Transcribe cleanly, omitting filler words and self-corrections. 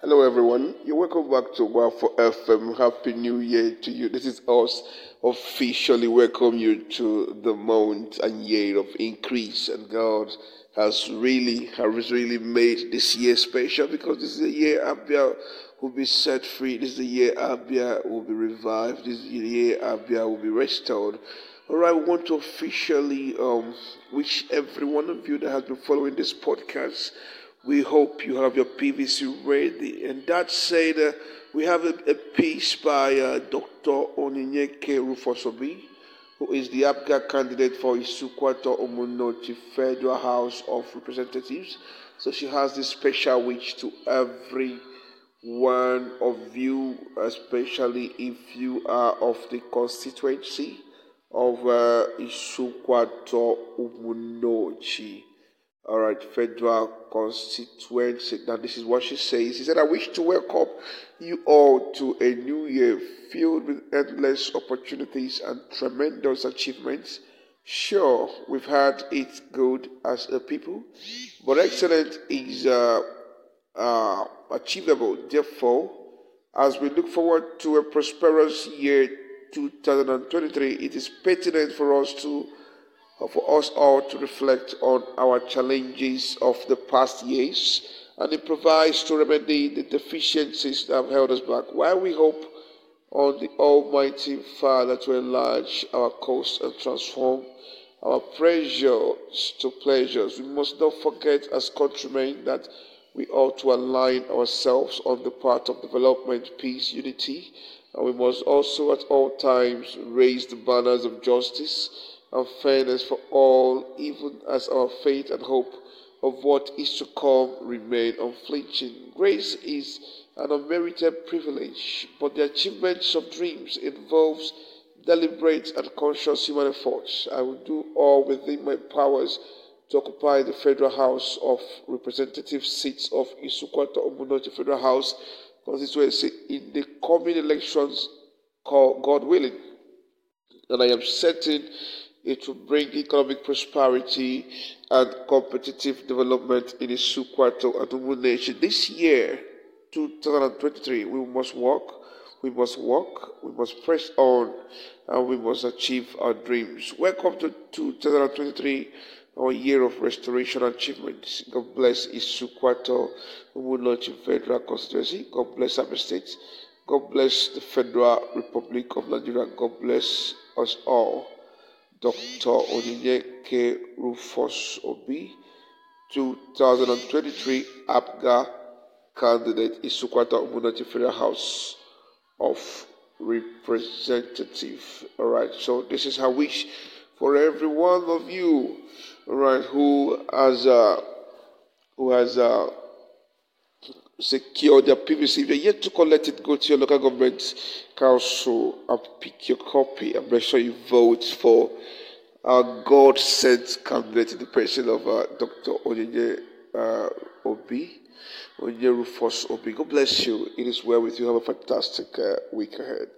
Hello everyone, you're welcome back to Wow for FM. Happy New Year to you. This is us officially welcome you to the month and year of increase, and God has really made this year special, because this is the year Abia will be set free. This is the year Abia will be revived. This is the year Abia will be restored. All right, we want to officially wish every one of you that has been following this podcast. We hope you have your PVC ready. And that said, we have a piece by Dr. Onyinye Rufus Obi, who is the APGA candidate for Isuikwuato Umunneochi Federal House of Representatives. So she has this special wish to every one of you, especially if you are of the constituency of Isuikwuato Umunneochi. All right, federal constituency. Now, this is what she says. She said, I wish to welcome you all to a new year filled with endless opportunities and tremendous achievements. Sure, we've had it good as a people, but excellent is achievable. Therefore, as we look forward to a prosperous year 2023, it is pertinent for us all to reflect on our challenges of the past years and improvise to remedy the deficiencies that have held us back, while we hope on the Almighty Father to enlarge our course and transform our pressures to pleasures. We must not forget as countrymen that we ought to align ourselves on the path of development, peace, unity, and we must also at all times raise the banners of justice and fairness for all, even as our faith and hope of what is to come remain unflinching. Grace is an unmerited privilege, but the achievements of dreams involves deliberate and conscious human efforts. I will do all within my powers to occupy the Federal House of Representative seats of Isuikwuato Umunneochi Federal House constituency in the coming elections, God willing, and I am certain it will bring economic prosperity and competitive development in Isuikwuato and Umunneochi. This year, 2023, we must work, we must press on, and we must achieve our dreams. Welcome to 2023, our year of restoration and achievements. God bless Isuikwuato Umunneochi Federal Constituency. God bless Abia State. God bless the Federal Republic of Nigeria. God bless us all. Dr. Onyinye Rufus Obi, 2023 APGA candidate, Isuikwuato Umunneochi Federal House of Representatives. All right, so this is her wish for every one of you, all right, who has secure their PVC. If you're yet to collect it, go to your local government council and pick your copy and make sure you vote for our God-sent candidate in the person of Dr. Onyinye Rufus Obi. God bless you. It is well with you. Have a fantastic week ahead.